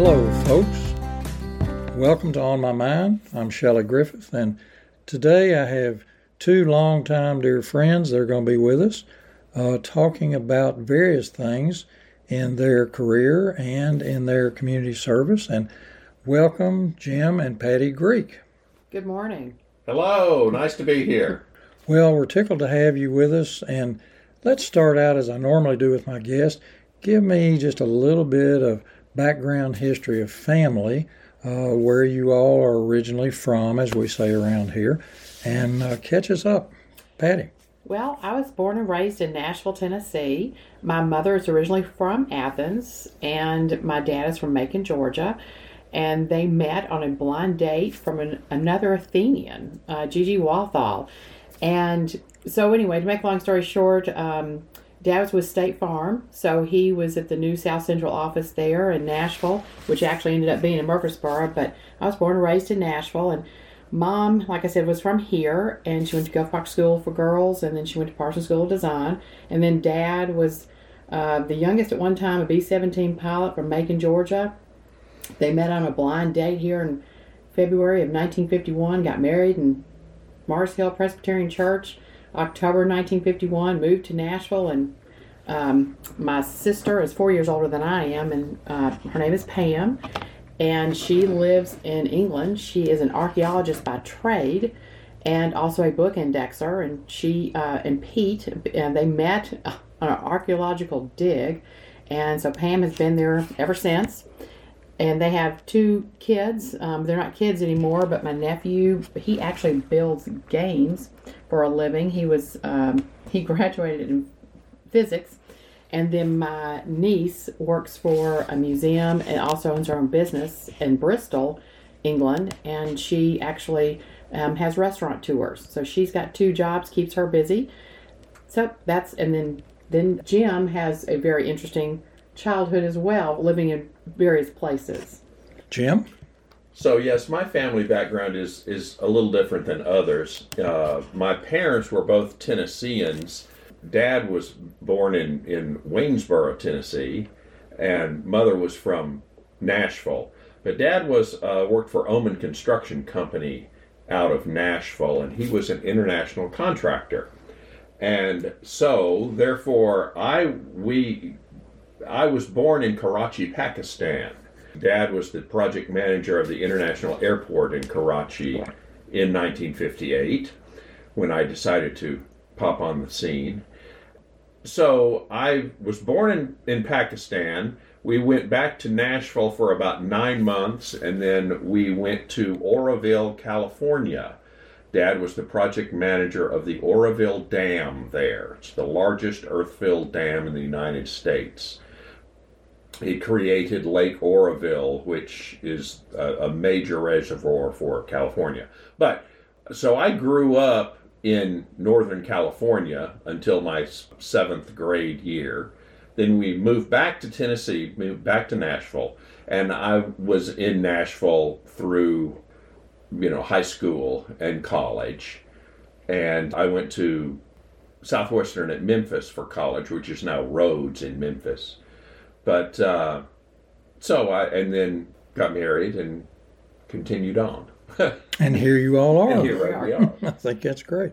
Hello, folks. Welcome to On My Mind. I'm Shelley Griffith, and today I have two longtime dear friends that are going to be with us talking about various things in their career and in their community service. And welcome, Jim and Patty Greek. Good morning. Hello. Nice to be here. Well, we're tickled to have you with us, and let's start out as I normally do with my guest. Give me just a little bit of background history of family, where you all are originally from, as we say around here, and catch us up. Patty. Well, I was born and raised in Nashville, Tennessee. My mother is originally from Athens, and my dad is from Macon, Georgia. And they met on a blind date from another Athenian, Gigi Walthall. And so anyway, to make a long story short, Dad was with State Farm, so he was at the new South Central office there in Nashville, which actually ended up being in Murfreesboro, but I was born and raised in Nashville, and Mom, like I said, was from here, and she went to Gulf Park School for Girls, and then she went to Parsons School of Design, and then Dad was the youngest at one time, a B-17 pilot from Macon, Georgia. They met on a blind date here in February of 1951, got married in Mars Hill Presbyterian Church, October 1951, moved to Nashville, and my sister is 4 years older than I am, and her name is Pam, and she lives in England. She is an archaeologist by trade and also a book indexer, and she and Pete, and they met on an archaeological dig, and so Pam has been there ever since. And they have two kids. They're not kids anymore, but my nephew, he actually builds games for a living. He was he graduated in physics. And then my niece works for a museum and also owns her own business in Bristol, England. And she actually has restaurant tours. So she's got two jobs, keeps her busy. So that's, and then Jim has a very interesting childhood as well, living in various places. Jim? So yes, my family background is a little different than others. My parents were both Tennesseans. Dad was born in Waynesboro, Tennessee, and Mother was from Nashville. But Dad was worked for Oman Construction Company out of Nashville, and he was an international contractor. And so, therefore, I was born in Karachi, Pakistan. Dad was the project manager of the international airport in Karachi in 1958 when I decided to pop on the scene. So I was born in Pakistan. We went back to Nashville for about 9 months, and then we went to Oroville, California. Dad was the project manager of the Oroville Dam there. It's the largest earth-filled dam in the United States. It created Lake Oroville, which is a major reservoir for California. But so I grew up in Northern California until my seventh grade year. Then we moved back to Tennessee, moved back to Nashville, and I was in Nashville through, you know, high school and college. And I went to Southwestern at Memphis for college, which is now Rhodes in Memphis. But and then got married and continued on. And here you all are. And here we are. I think that's great.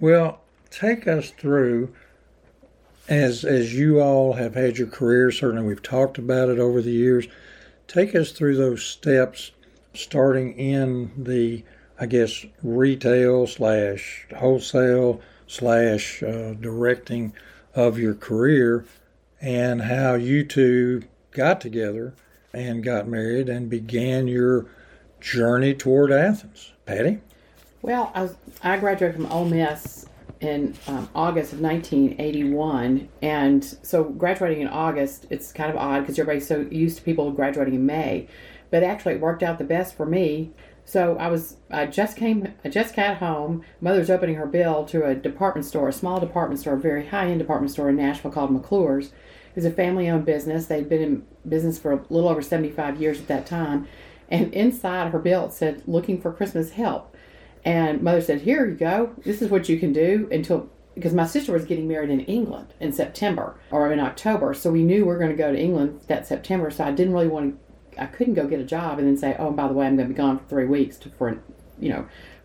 Well, take us through, as you all have had your career, certainly we've talked about it over the years, take us through those steps starting in the, I guess, retail/wholesale/, directing of your career, and how you two got together and got married and began your journey toward Athens. Patty? Well, I graduated from Ole Miss in August of 1981, and so graduating in August, it's kind of odd because everybody's so used to people graduating in May, but actually it worked out the best for me. So I just got home. Mother's opening her bill to a department store, a small department store, a very high-end department store in Nashville called McClure's. It was a family-owned business. They'd been in business for a little over 75 years at that time. And inside her bill it said, "Looking for Christmas help." And Mother said, "Here you go. This is what you can do," because my sister was getting married in England in October. So we knew we were going to go to England that September. So I didn't really want to I couldn't go get a job and then say, oh, and by the way, I'm going to be gone for 3 weeks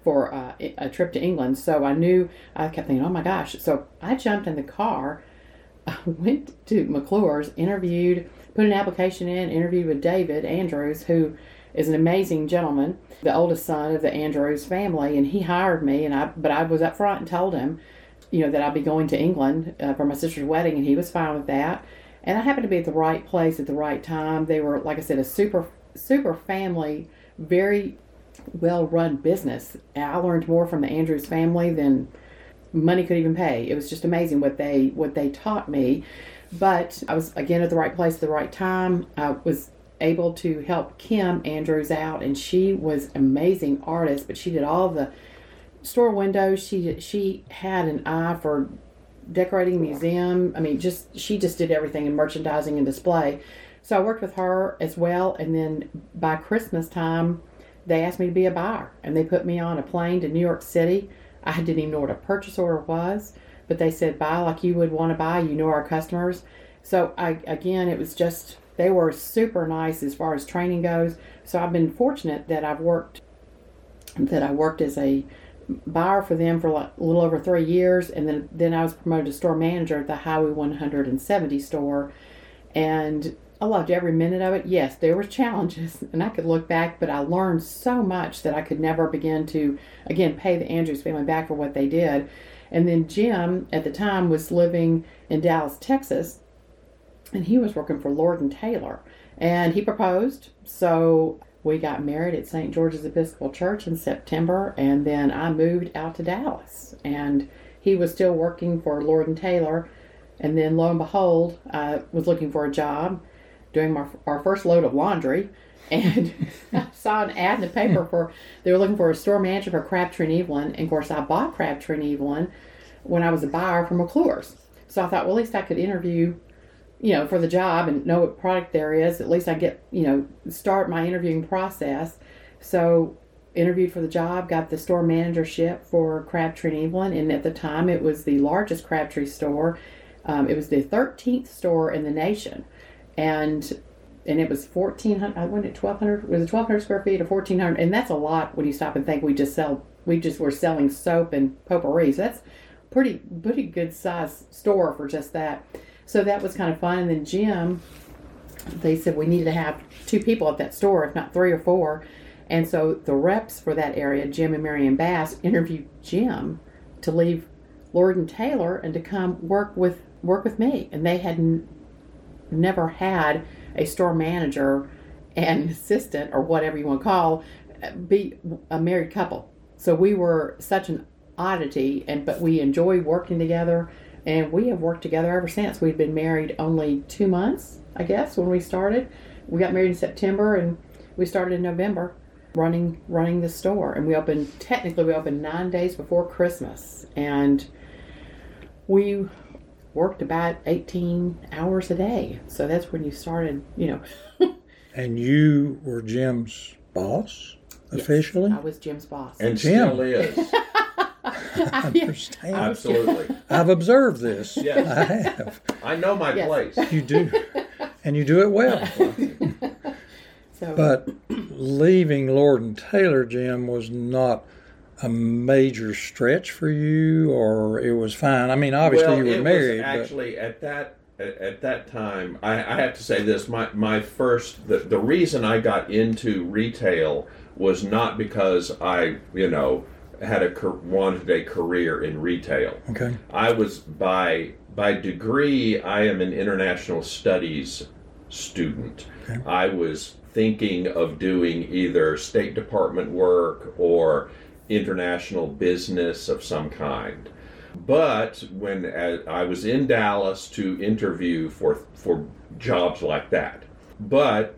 for a trip to England. So I kept thinking, oh my gosh. So I jumped in the car, I went to McClure's, interviewed, put an application in, interviewed with David Andrews, who is an amazing gentleman, the oldest son of the Andrews family, and he hired me. But I was up front and told him, that I'd be going to England for my sister's wedding, and he was fine with that. And I happened to be at the right place at the right time. They were, like I said, a super, super family, very well-run business. I learned more from the Andrews family than money could even pay. It was just amazing what they taught me. But I was, again, at the right place at the right time. I was able to help Kim Andrews out, and she was an amazing artist, but she did all the store windows. She had an eye for decorating museum. I mean, she did everything in merchandising and display. So I worked with her as well, and then by Christmas time, they asked me to be a buyer, and they put me on a plane to New York City. I didn't even know what a purchase order was, but they said, buy like you would want to buy. You know our customers. So they were super nice as far as training goes. So I've been fortunate that I worked as a buyer for them for like a little over 3 years, and then I was promoted to store manager at the Highway 170 store, and I loved every minute of it. Yes, there were challenges, and I could look back, but I learned so much that I could never begin to, again, pay the Andrews family back for what they did. And then Jim, at the time, was living in Dallas, Texas, and he was working for Lord & Taylor, and he proposed, so we got married at St. George's Episcopal Church in September, and then I moved out to Dallas, and he was still working for Lord & Taylor, and then lo and behold, I was looking for a job, doing our first load of laundry, and I saw an ad in the paper they were looking for a store manager for Crabtree and Evelyn, and of course I bought Crabtree and Evelyn when I was a buyer for McClure's, so I thought, well, at least I could interview for the job and know what product there is. At least I get, start my interviewing process. So interviewed for the job, got the store managership for Crabtree & Evelyn, and at the time it was the largest Crabtree store. It was the 13th store in the nation, and it was 1,400. I went at 1,200. Was it 1,200 square feet or 1,400? And that's a lot when you stop and think. We just were selling soap and potpourri. So that's pretty good size store for just that. So that was kind of fun. And then Jim, they said we needed to have 2 people at that store, if not 3 or 4. And so the reps for that area, Jim and Marion Bass, interviewed Jim to leave Lord & Taylor and to come work with me. And they had never had a store manager and an assistant, or whatever you want to call, be a married couple. So we were such an oddity, but we enjoyed working together. And we have worked together ever since. We've been married only 2 months, I guess, when we started. We got married in September, and we started in November running the store. And we opened 9 days before Christmas. And we worked about 18 hours a day. So that's when you started, And you were Jim's boss, officially? Yes, I was Jim's boss. And still is. I understand. Absolutely. I've observed this. Yes. I have. I know my place. You do. And you do it well. So. But leaving Lord & Taylor, Jim, was not a major stretch for you, or it was fine? I mean, obviously you were married. At that time, I have to say this. My first, the reason I got into retail was not because I had wanted a career in retail. Okay. I was by degree, I am an international studies student. Okay. I was thinking of doing either State Department work or international business of some kind. But when I was in Dallas to interview for jobs like that. But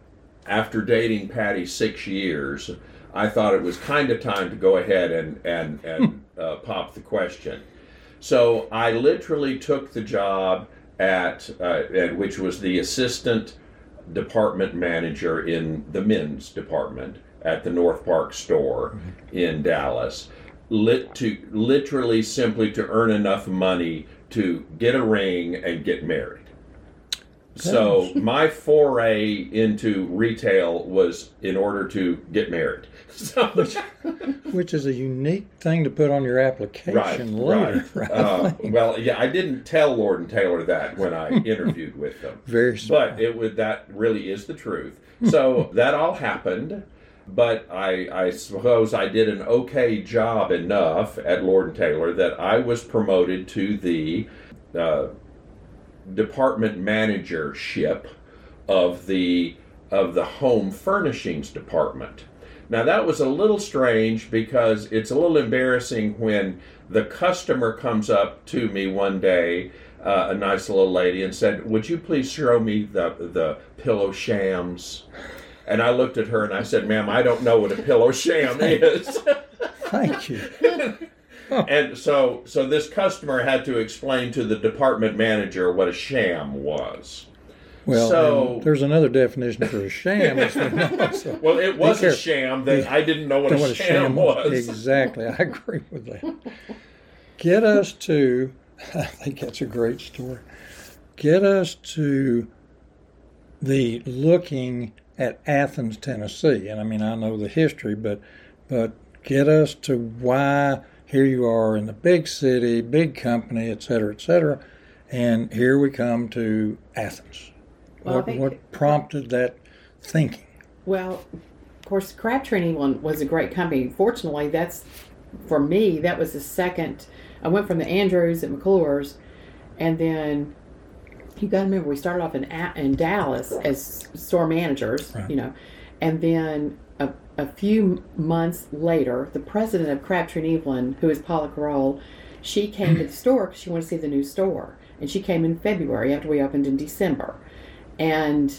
after dating Patty 6 years, I thought it was kind of time to go ahead and pop the question. So I literally took the job at which was the assistant department manager in the men's department at the North Park store in Dallas, simply to earn enough money to get a ring and get married. Gosh. So my foray into retail was in order to get married. So, which is a unique thing to put on your application later. Right. Well, yeah, I didn't tell Lord & Taylor that when I interviewed with them. Very smart. But that really is the truth. So that all happened. But I suppose I did an okay job enough at Lord & Taylor that I was promoted to the department managership of the home furnishings department. Now that was a little strange because it's a little embarrassing when the customer comes up to me one day, a nice little lady, and said, "Would you please show me the pillow shams?" And I looked at her and I said, "Ma'am, I don't know what a pillow sham is." Thank you. And so this customer had to explain to the department manager what a sham was. Well, so, there's another definition for a sham. Well, it was a sham. I didn't know what a sham was. Exactly. I agree with that. Get us to, I think that's a great story, get us to the looking at Athens, Tennessee. And I mean, I know the history, but get us to why here you are in the big city, big company, et cetera, and here we come to Athens. Well, what prompted that thinking? Well, of course, Crabtree and Evelyn was a great company. Fortunately, that was the second. I went from the Andrews at McClure's, and then you got to remember we started off in Dallas as store managers, right. And then a few months later, the president of Crabtree & Evelyn, who is Paula Carroll, she came to the store because she wanted to see the new store. And she came in February after we opened in December. And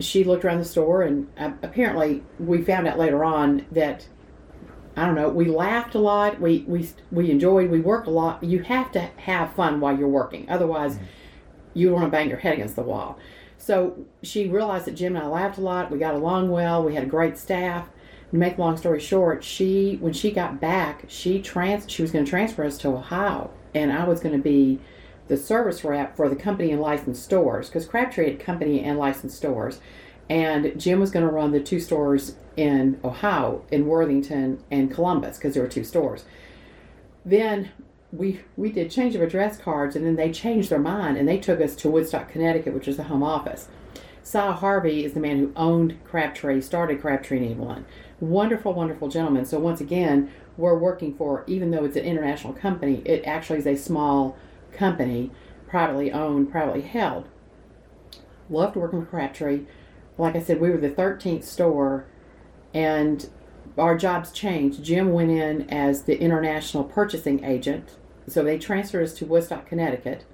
she looked around the store, and apparently we found out later on that, I don't know, we laughed a lot, we enjoyed, we worked a lot. You have to have fun while you're working. Otherwise, you want to bang your head against the wall. So she realized that Jim and I laughed a lot. We got along well. We had a great staff. To make a long story short, when she got back, she was going to transfer us to Ohio, and I was going to be the service rep for the company and licensed stores, because Crabtree had company and licensed stores, and Jim was going to run the two stores in Ohio, in Worthington and Columbus, because there were two stores. Then we did change of address cards, and then they changed their mind, and they took us to Woodstock, Connecticut, which is the home office. Cy Harvey is the man who owned Crabtree, started Crabtree and Evelyn. Wonderful, wonderful gentleman. So once again, we're working for, even though it's an international company, it actually is a small company, privately owned, privately held. Loved working with Crabtree. Like I said, we were the 13th store, and our jobs changed. Jim went in as the international purchasing agent, so they transferred us to Woodstock, Connecticut.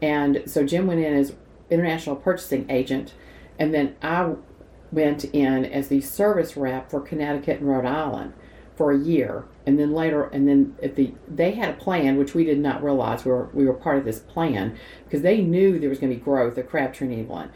And so Jim went in as international purchasing agent, and then I went in as the service rep for Connecticut and Rhode Island for a year. And then later, they had a plan, which we did not realize we were part of this plan, because they knew there was going to be growth at Crabtree and Evelyn.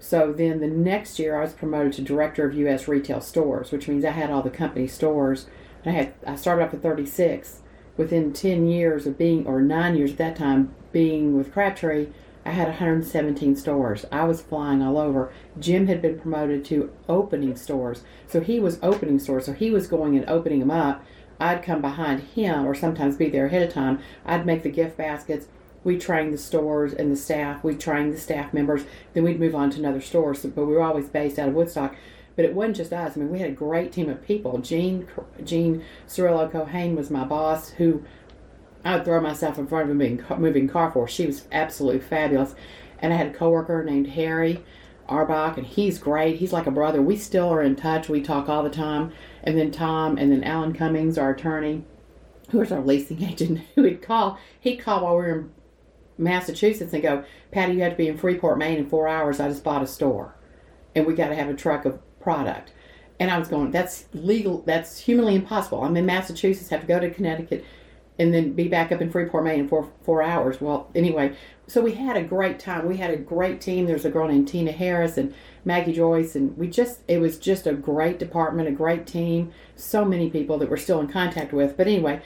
So then the next year I was promoted to Director of U.S. Retail Stores, which means I had all the company stores. And I started off at 36. Within 9 years at that time, being with Crabtree, I had 117 stores. I was flying all over. Jim had been promoted to opening stores. So he was opening stores. So he was going and opening them up. I'd come behind him, or sometimes be there ahead of time. I'd make the gift baskets. We trained the stores and the staff. We trained the staff members. Then we'd move on to another store. So, but we were always based out of Woodstock. But it wasn't just us. I mean, we had a great team of people. Gene Cirillo Cohane was my boss, who I would throw myself in front of a moving car for. She was absolutely fabulous. And I had a coworker named Harry Arbach, and he's great. He's like a brother. We still are in touch. We talk all the time. And then Tom, and then Alan Cummings, our attorney, who was our leasing agent, who would call. He'd call while we were in Massachusetts and go, "Patty, you have to be in Freeport, Maine in 4 hours. I just bought a store, and we got to have a truck of product." And I was going, "That's legal. That's humanly impossible. I'm in Massachusetts, have to go to Connecticut, and then be back up in Freeport, Maine in four hours." Well, anyway, so we had a great time. We had a great team. There's a girl named Tina Harris and Maggie Joyce, and it was just a great department, a great team. So many people that we're still in contact with. But anyway,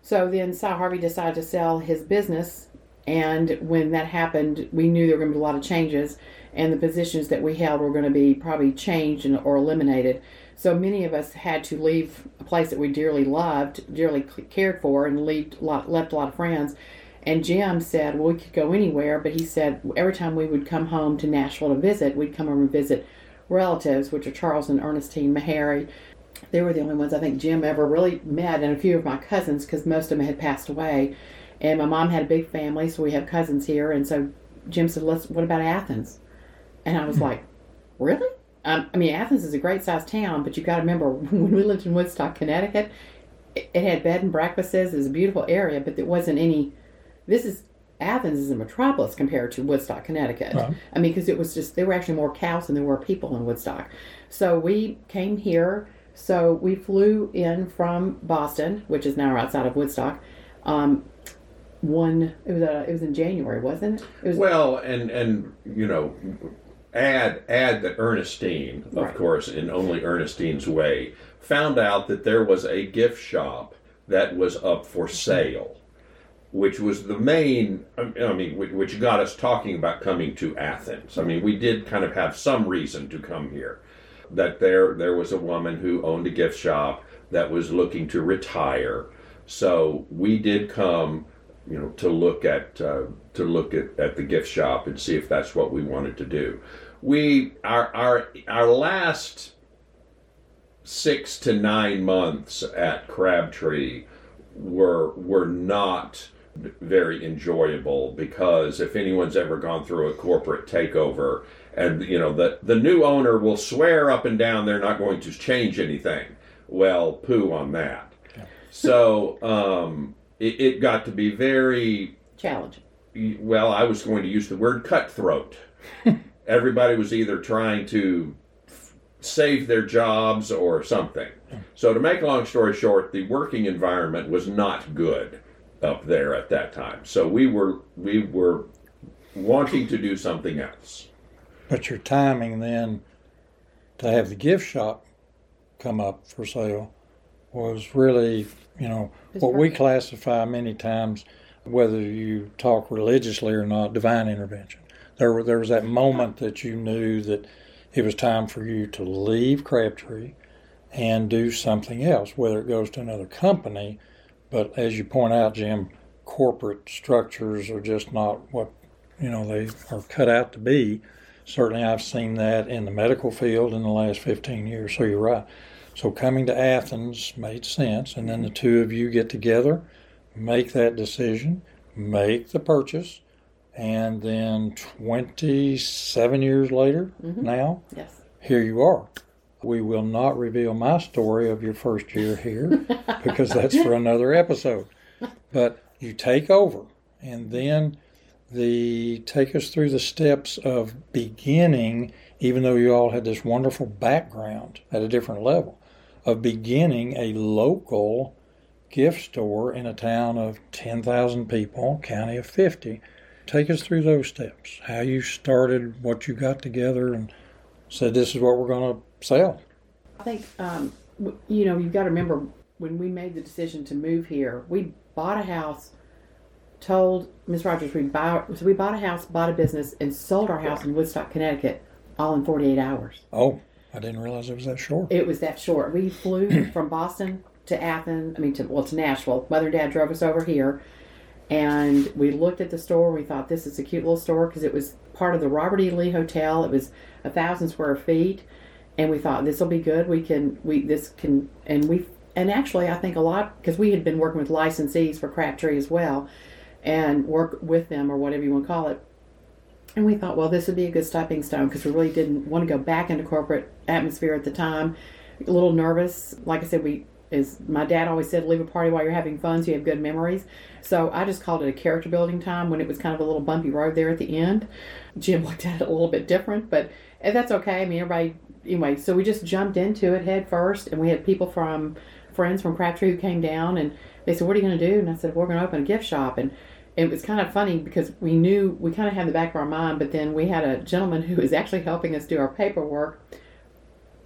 so then Cy Harvey decided to sell his business And when that happened, we knew there were going to be a lot of changes, and the positions that we held were going to be probably changed and, or eliminated. So many of us had to leave a place that we dearly loved, dearly cared for, and left a lot of friends. And Jim said, well, we could go anywhere, but he said every time we would come home to Nashville to visit, we'd come home and visit relatives, which are Charles and Ernestine Meharry. They were the only ones I think Jim ever really met, and a few of my cousins, because most of them had passed away. And my mom had a big family, so we have cousins here. And so Jim said, what about Athens? And I was like, really? I mean, Athens is a great-sized town, but you've got to remember, when we lived in Woodstock, Connecticut, it had bed and breakfasts. It was a beautiful area, but there wasn't any... Athens is a metropolis compared to Woodstock, Connecticut. Wow. I mean, because it was just... There were actually more cows than there were people in Woodstock. So we came here. So we flew in from Boston, which is now outside of Woodstock, it was in January, wasn't it? Add that Ernestine, of right. course, in only Ernestine's way, found out that there was a gift shop that was up for sale, which was the main, which got us talking about coming to Athens. I mean, we did kind of have some reason to come here, that there was a woman who owned a gift shop that was looking to retire. So we did come, to look at the gift shop and see if that's what we wanted to do. We our last 6 to 9 months at Crabtree were not very enjoyable, because if anyone's ever gone through a corporate takeover, and the new owner will swear up and down they're not going to change anything. Well, poo on that. Yeah. So. It got to be very... challenging. Well, I was going to use the word cutthroat. Everybody was either trying to save their jobs or something. So to make a long story short, the working environment was not good up there at that time. So we were wanting to do something else. But your timing then to have the gift shop come up for sale was really... what we classify many times, whether you talk religiously or not, divine intervention. There was that moment that you knew that it was time for you to leave Crabtree and do something else, whether it goes to another company. But as you point out, Jim, corporate structures are just not what, they are cut out to be. Certainly I've seen that in the medical field in the last 15 years, so you're right. So coming to Athens made sense, and then the two of you get together, make that decision, make the purchase, and then 27 years later now, yes. Here you are. We will not reveal my story of your first year here because that's for another episode. But you take over, and then take us through the steps of beginning, even though you all had this wonderful background at a different level, of beginning a local gift store in a town of 10,000 people, county of 50. Take us through those steps, how you started, what you got together, and said this is what we're going to sell. I think, you've got to remember, when we made the decision to move here, we bought a house, told Miss Rogers we bought a house, bought a business, and sold our house in Woodstock, Connecticut, all in 48 hours. Oh, I didn't realize it was that short. It was that short. We flew from Boston to Athens, to Nashville. Mother and Dad drove us over here, and we looked at the store. We thought, this is a cute little store, because it was part of the Robert E. Lee Hotel. It was 1,000 square feet, and we thought, this will be good. Actually, I think a lot, because we had been working with licensees for Crabtree as well, and work with them, or whatever you want to call it. And we thought, well, this would be a good stepping stone, because we really didn't want to go back into corporate atmosphere at the time. A little nervous. Like I said, my dad always said, leave a party while you're having fun so you have good memories. So I just called it a character building time, when it was kind of a little bumpy road there at the end. Jim looked at it a little bit different, but that's okay. So we just jumped into it head first, and we had people friends from Crabtree who came down, and they said, what are you going to do? And I said, we're going to open a gift shop. And it was kind of funny, because we knew, we kind of had the back of our mind, but then we had a gentleman who was actually helping us do our paperwork,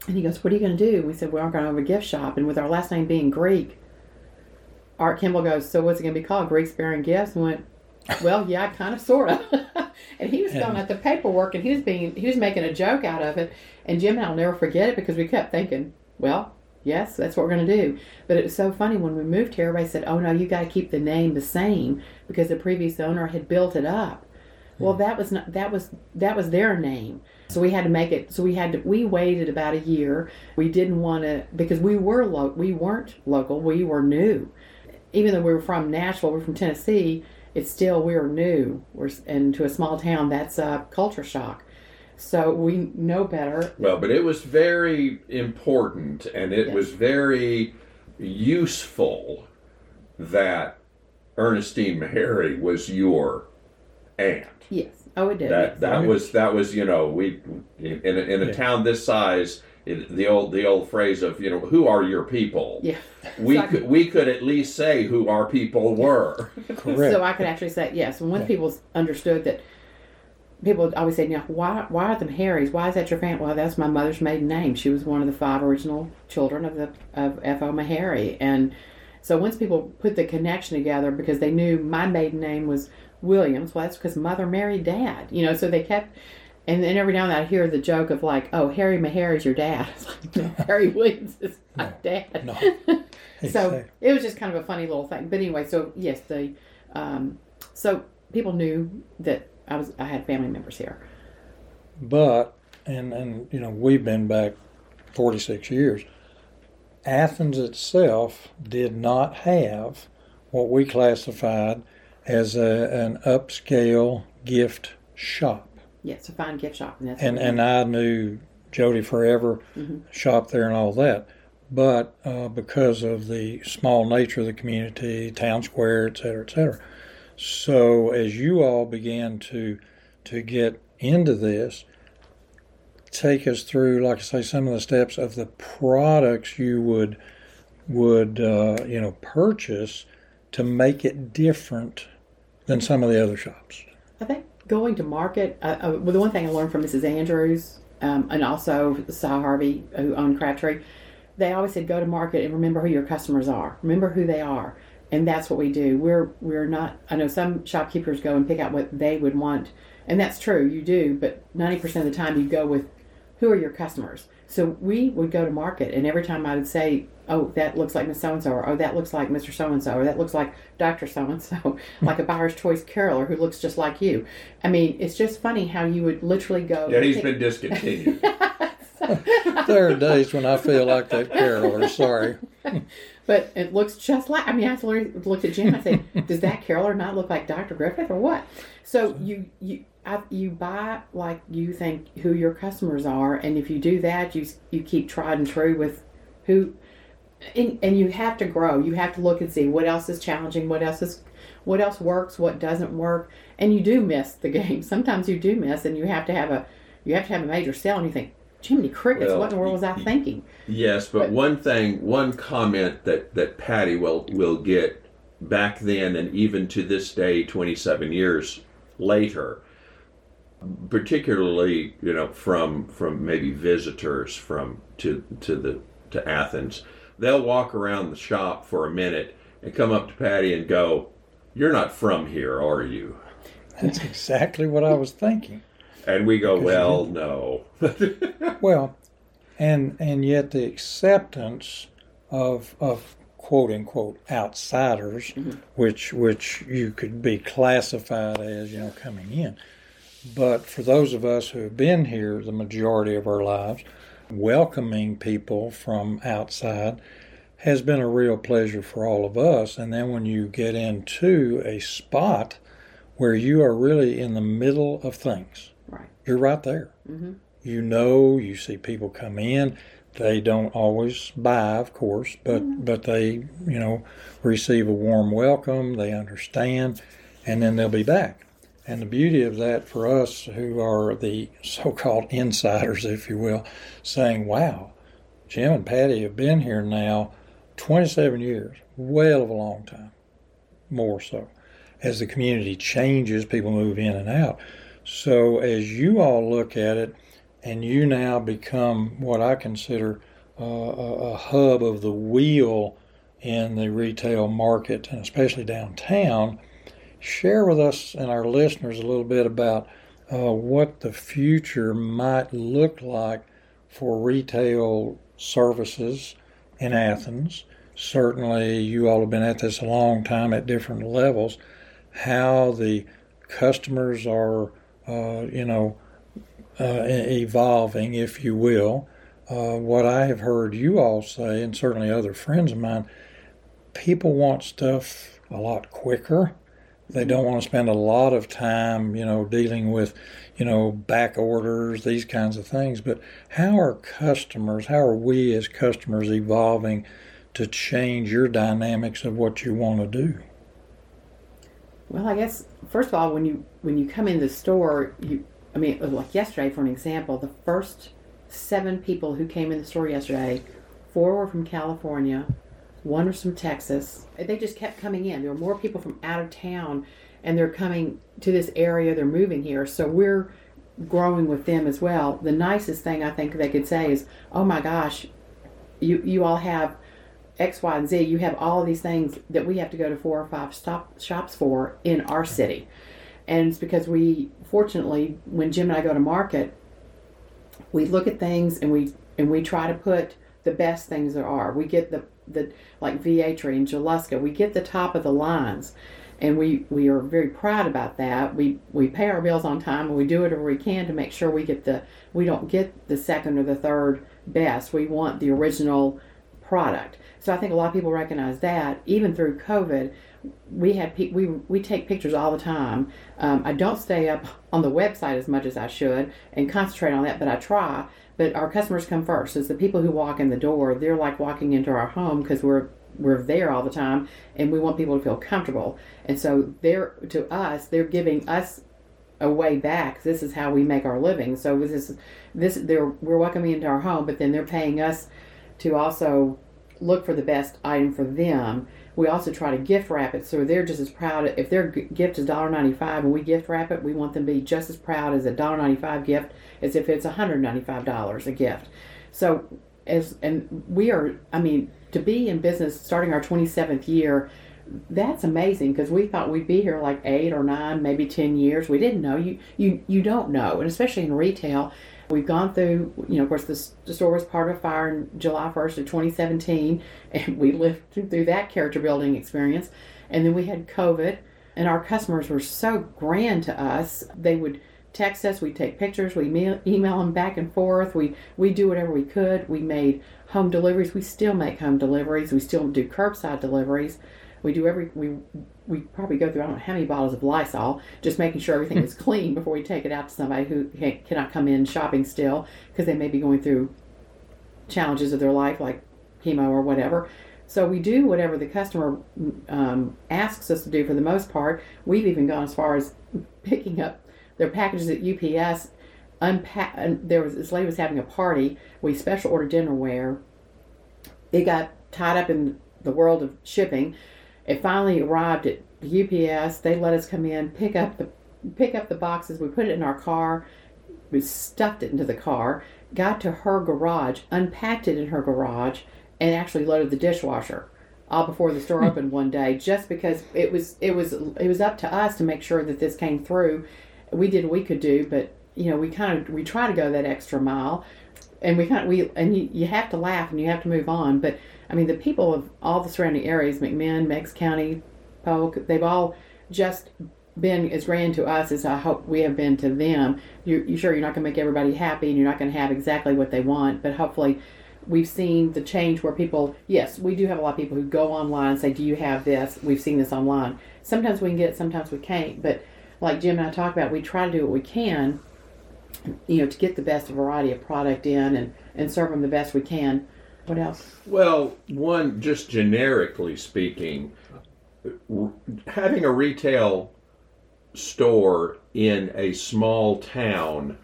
and he goes, what are you going to do? We said, we're going to have a gift shop. And with our last name being Greek, Art Kimball goes, so what's it going to be called? Greeks Bearing Gifts? And we went, Well, yeah, kind of, sort of. And he was going at the paperwork, and he was making a joke out of it. And Jim and I'll never forget it because we kept thinking, well, yes, that's what we're going to do. But it was so funny when we moved here. Everybody said, "Oh no, you got to keep the name the same because the previous owner had built it up." Well, that was their name. So we had to make it. So we waited about a year. We didn't want to, because we weren't local. We were new. Even though we were from Nashville, we were from Tennessee, it's still, we were new. And to a small town, that's a culture shock. So we know better. Well, but it was very important, and it was very useful that Ernestine Meharry was your aunt. Yes. Oh, it did. That was we in a town this size, the old phrase of who are your people. Yeah. We could at least say who our people were. Correct. So I could actually say yes. And once people understood that, people always said, why are the Meharrys? Why is that your family? Well, that's my mother's maiden name. She was one of the 5 original children of F.O. Meharry, and so once people put the connection together, because they knew my maiden name was Williams, well, that's because mother married dad, so they kept, and then every now and then I hear the joke of like, oh, Harry Meharry's your dad. It's like, no, Harry Williams is my dad. No. Exactly. So it was just kind of a funny little thing. But anyway, so yes, so people knew that I had family members here. But, and we've been back 46 years, Athens itself did not have what we classified as an upscale gift shop. Yeah, it's a fine gift shop. And I knew Jody forever, shopped there and all that. But because of the small nature of the community, town square, et cetera, et cetera. So as you all began to get into this, take us through, like I say, some of the steps of the products you would purchase to make it different than some of the other shops. I think going to market, the one thing I learned from Mrs. Andrews and also Cy Harvey, who owned Crabtree, they always said go to market and remember who your customers are. Remember who they are. And that's what we do. We're not, I know some shopkeepers go and pick out what they would want. And that's true, you do, but 90% of the time you go with who are your customers. So we would go to market, and every time I would say, oh, that looks like Miss So-and-so, or oh, that looks like Mr. So-and-so, or that looks like Dr. So-and-so, like a buyer's choice caroler who looks just like you. I mean, it's just funny how you would literally go... Yeah, he's been discontinued. There are days when I feel like that caroler, sorry. But it looks just like... I mean, I looked at Jim and I said, does that caroler not look like Dr. Griffith or what? So you buy like you think who your customers are, and if you do that, you keep tried and true with who... And you have to grow. You have to look and see what else is challenging, what else works, what doesn't work, and you do miss the game. Sometimes you do miss, and you have to have a major sale, and you think, "Jiminy crickets, what in the world was I thinking?" Yes, but one comment that Patty will get back then, and even to this day, 27 years later, particularly from maybe visitors to Athens. They'll walk around the shop for a minute and come up to Patty and go, "You're not from here, are you?" That's exactly what I was thinking. And we go, "Well, no." Well, and yet the acceptance of quote unquote outsiders, which you could be classified as, coming in. But for those of us who have been here the majority of our lives, welcoming people from outside has been a real pleasure for all of us. And then when you get into a spot where you are really in the middle of things, right, you're right there. Mm-hmm. You see people come in. They don't always buy, of course, but they, receive a warm welcome. They understand, and then they'll be back. And the beauty of that for us who are the so-called insiders, if you will, saying, wow, Jim and Patty have been here now 27 years, well of a long time, more so. As the community changes, people move in and out. So as you all look at it, and you now become what I consider a hub of the wheel in the retail market, and especially downtown, Share with us and our listeners a little bit about what the future might look like for retail services in Athens. Certainly, you all have been at this a long time at different levels. How the customers are, evolving, if you will. What I have heard you all say, and certainly other friends of mine, people want stuff a lot quicker. They don't want to spend a lot of time, dealing with, back orders, these kinds of things. But how are we as customers evolving to change your dynamics of what you want to do? Well, I guess, first of all, when you come in the store, like yesterday, for an example, the first 7 people who came in the store yesterday, 4 were from California, 1 was from Texas. They just kept coming in. There were more people from out of town, and they're coming to this area. They're moving here, so we're growing with them as well. The nicest thing I think they could say is, oh my gosh, you all have X, Y, and Z. You have all of these things that we have to go to 4 or 5 shops for in our city. And it's because we, fortunately, when Jim and I go to market, we look at things and we try to put the best things there are. We get the like Vietri and Joluska. We get the top of the lines, and we are very proud about that. We pay our bills on time, and we do whatever we can to make sure we don't get the second or the third best. We want the original product. So I think a lot of people recognize that. Even through COVID, we take pictures all the time. I don't stay up on the website as much as I should and concentrate on that, but I try. But our customers come first. It's the people who walk in the door. They're like walking into our home because we're there all the time, and we want people to feel comfortable. And so they're giving us a way back. This is how we make our living. So we're welcoming into our home, but then they're paying us to also look for the best item for them. We also try to gift wrap it, so they're just as proud. If their gift is $1.95 and we gift wrap it, we want them to be just as proud as a $1.95 gift as if it's $195 a gift. So, to be in business starting our 27th year, that's amazing, because we thought we'd be here like 8 or 9, maybe 10 years. We didn't know. You don't know, and especially in retail. We've gone through, of course, the store was part of fire in July 1st of 2017, and we lived through that character building experience. And then we had COVID, and our customers were so grand to us. They would text us, we'd take pictures, we email them back and forth. We do whatever we could. We made home deliveries. We still make home deliveries. We still do curbside deliveries. We do we probably go through, I don't know how many bottles of Lysol, just making sure everything is clean before we take it out to somebody who cannot come in shopping still, because they may be going through challenges of their life like chemo or whatever. So we do whatever the customer asks us to do for the most part. We've even gone as far as picking up their packages at UPS. This lady was having a party. We special ordered dinnerware. It got tied up in the world of shipping. It finally arrived at UPS. They let us come in, pick up the boxes. We put it in our car. We stuffed it into the car. Got to her garage, unpacked it in her garage, and actually loaded the dishwasher all before the store opened one day. Just because it was up to us to make sure that this came through. We did what we could do, but we try to go that extra mile, and you have to laugh and you have to move on, but. The people of all the surrounding areas, McMinn, Meigs County, Polk, they've all just been as grand to us as I hope we have been to them. You're not going to make everybody happy, and you're not going to have exactly what they want, but hopefully we've seen the change where people, yes, we do have a lot of people who go online and say, do you have this? We've seen this online. Sometimes we can get it, sometimes we can't, but like Jim and I talk about, we try to do what we can, to get the best variety of product in and serve them the best we can. What else? Well, one, just generically speaking, having a retail store in a small town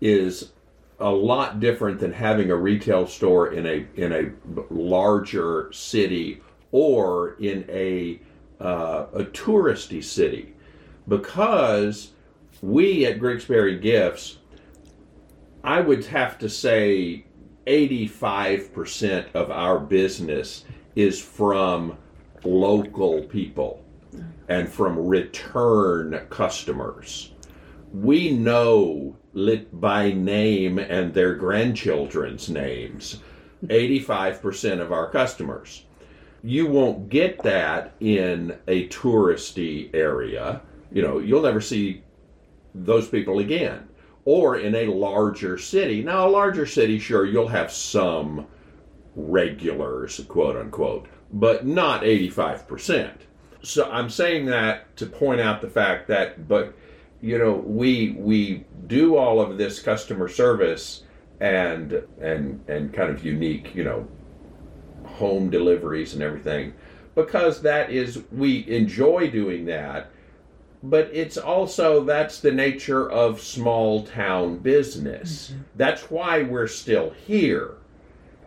is a lot different than having a retail store in a larger city or in a touristy city, because we at Grigsberry Gifts, I would have to say, 85% of our business is from local people. and from return customers. We know lit by name and their grandchildren's names 85% of our customers. You won't get that in a touristy area. You know, you'll never see those people again. Or in a larger city. Now, a larger city, sure, you'll have some regulars, quote unquote, but not 85%. So I'm saying that to point out the fact that, but you know, we do all of this customer service and kind of unique, you know, home deliveries and everything, because that is, we enjoy doing that, but it's also, that's the nature of small town business. Mm-hmm. That's why we're still here,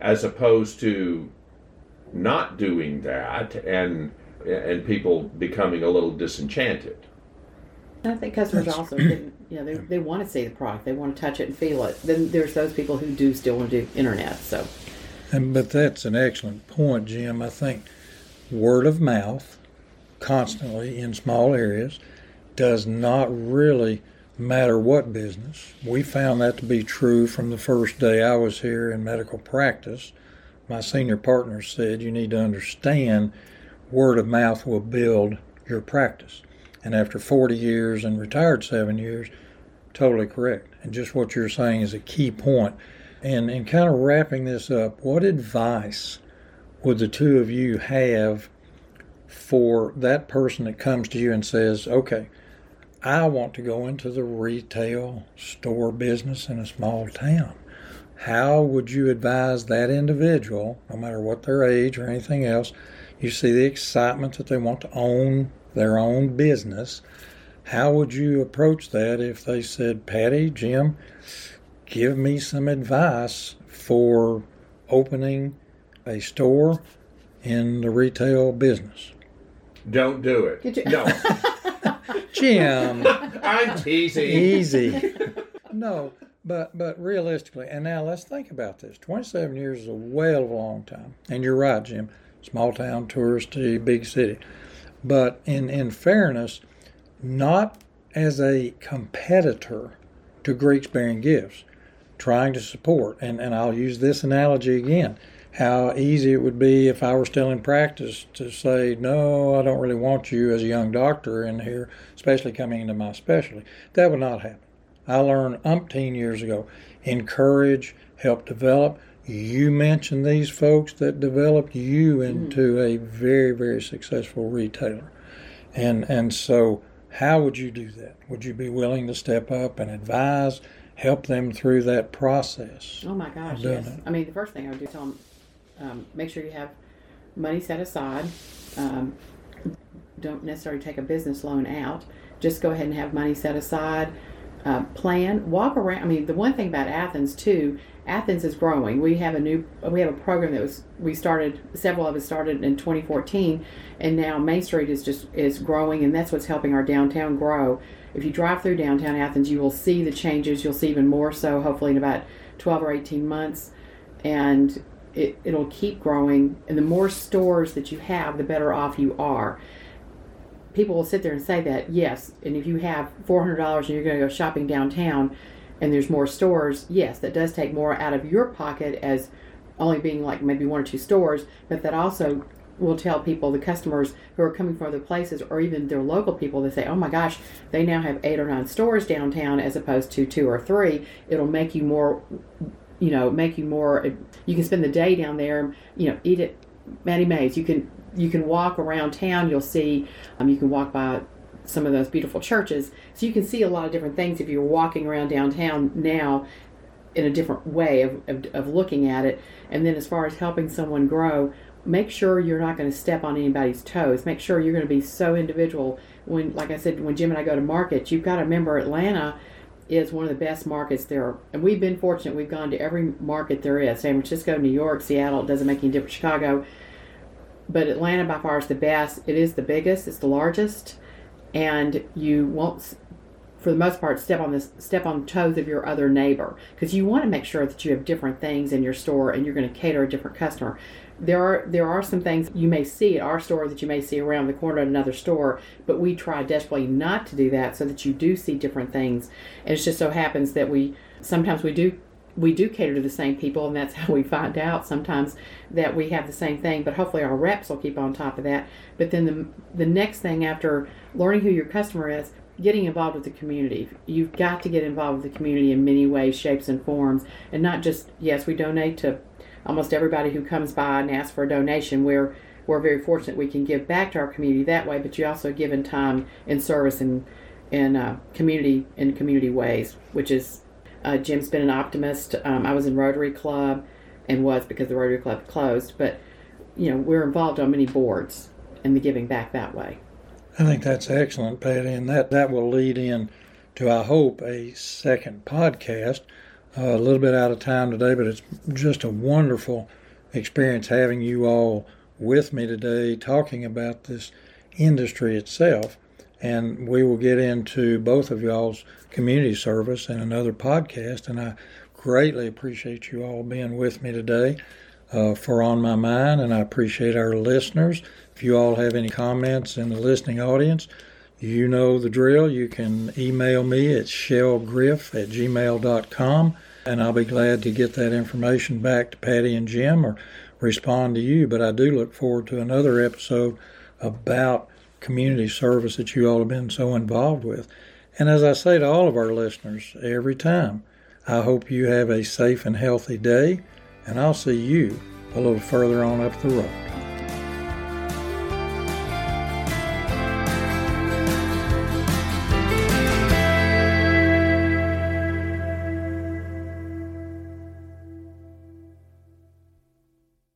as opposed to not doing that and people becoming a little disenchanted. I think customers also didn't, you know, they want to see the product, they want to touch it and feel it. Then there's those people who do still want to do internet. So, but that's an excellent point, Jim. I think word of mouth, constantly in small areas, does not really matter what business. We found that to be true from the first day I was here in medical practice. My senior partner said, you need to understand word of mouth will build your practice. And after 40 years and retired 7 years, totally correct. And just what you're saying is a key point. And in kind of wrapping this up, what advice would the two of you have for that person that comes to you and says, okay, I want to go into the retail store business in a small town? How would you advise that individual, no matter what their age or anything else? You see the excitement that they want to own their own business. How would you approach that if they said, Patty, Jim, give me some advice for opening a store in the retail business? Don't do it. No. Jim. I'm teasing. Easy. No, but realistically, and now let's think about this. 27 years is a well of a long time. And you're right, Jim. Small town, touristy, big city. But in fairness, not as a competitor to Greeks Bearing Gifts, trying to support. And I'll use this analogy again. How easy it would be if I were still in practice to say, no, I don't really want you as a young doctor in here, especially coming into my specialty. That would not happen. I learned umpteen years ago, encourage, help develop. You mentioned these folks that developed you into a very, very successful retailer. And so how would you do that? Would you be willing to step up and advise, help them through that process? Oh, my gosh, yes. It. I mean, the first thing I would do is tell them, make sure you have money set aside. Don't necessarily take a business loan out. Just go ahead and have money set aside. Plan. Walk around. I mean, the one thing about Athens, too, Athens is growing. We have a program that several of us started in 2014, and now Main Street is growing, and that's what's helping our downtown grow. If you drive through downtown Athens, you will see the changes. You'll see even more so, hopefully, in about 12 or 18 months. And it'll keep growing. And the more stores that you have, the better off you are. People will sit there and say that, yes. And if you have $400 and you're going to go shopping downtown and there's more stores, yes, that does take more out of your pocket as only being like maybe one or two stores. But that also will tell people, the customers who are coming from other places or even their local people, they say, oh my gosh, they now have 8 or 9 stores downtown as opposed to 2 or 3. It'll make you more... you can spend the day down there, you know, eat at Maddie Mae's. You can walk around town. You'll see, you can walk by some of those beautiful churches. So you can see a lot of different things if you're walking around downtown now in a different way of looking at it. And then as far as helping someone grow, make sure you're not going to step on anybody's toes. Make sure you're going to be so individual. When, like I said, when Jim and I go to market, you've got to remember Atlanta is one of the best markets there are. And we've been fortunate. We've gone to every market there is. San Francisco, New York, Seattle. It doesn't make any difference. Chicago. But Atlanta by far is the best. It is the biggest. It's the largest. And you won't, for the most part, step on toes of your other neighbor. Because you want to make sure that you have different things in your store and you're going to cater a different customer. there are some things you may see at our store that you may see around the corner at another store, but we try desperately not to do that so that you do see different things. And it just so happens that we do cater to the same people, and that's how we find out sometimes that we have the same thing, but hopefully our reps will keep on top of that. But then the next thing after learning who your customer is, getting involved with the community. You've got to get involved with the community in many ways, shapes, and forms, and not just, yes, we donate to almost everybody who comes by and asks for a donation. We're very fortunate we can give back to our community that way, but you also give in time and service in community ways, which is Jim's been an optimist. I was in Rotary Club, and was because the Rotary Club closed, but you know, we're involved on many boards and the giving back that way. I think that's excellent, Patty, and that will lead in to, I hope, a second podcast. A little bit out of time today, but it's just a wonderful experience having you all with me today talking about this industry itself. And we will get into both of y'all's community service in another podcast. And I greatly appreciate you all being with me today for On My Mind. And I appreciate our listeners. If you all have any comments in the listening audience, you know the drill. You can email me at shellgriff@gmail.com. And I'll be glad to get that information back to Patty and Jim or respond to you. But I do look forward to another episode about community service that you all have been so involved with. And as I say to all of our listeners every time, I hope you have a safe and healthy day, and I'll see you a little further on up the road.